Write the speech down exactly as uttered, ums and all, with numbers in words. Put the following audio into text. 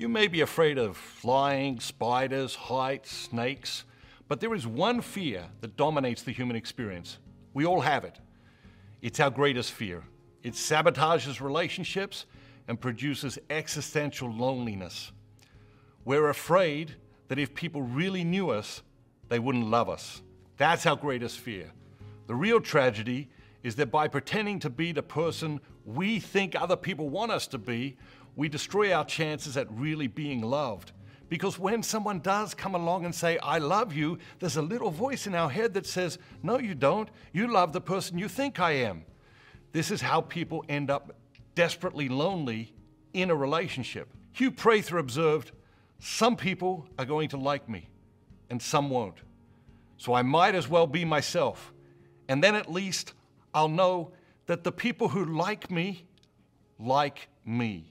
You may be afraid of flying, spiders, heights, snakes, but there is one fear that dominates the human experience. We all have it. It's our greatest fear. It sabotages relationships and produces existential loneliness. We're afraid that if people really knew us, they wouldn't love us. That's our greatest fear. The real tragedy is that by pretending to be the person we think other people want us to be, we destroy our chances at really being loved. Because when someone does come along and say, I love you, there's a little voice in our head that says, no, you don't. You love the person you think I am. This is how people end up desperately lonely in a relationship. Hugh Prather observed, some people are going to like me and some won't. So I might as well be myself. And then at least I'll know that the people who like me, like me.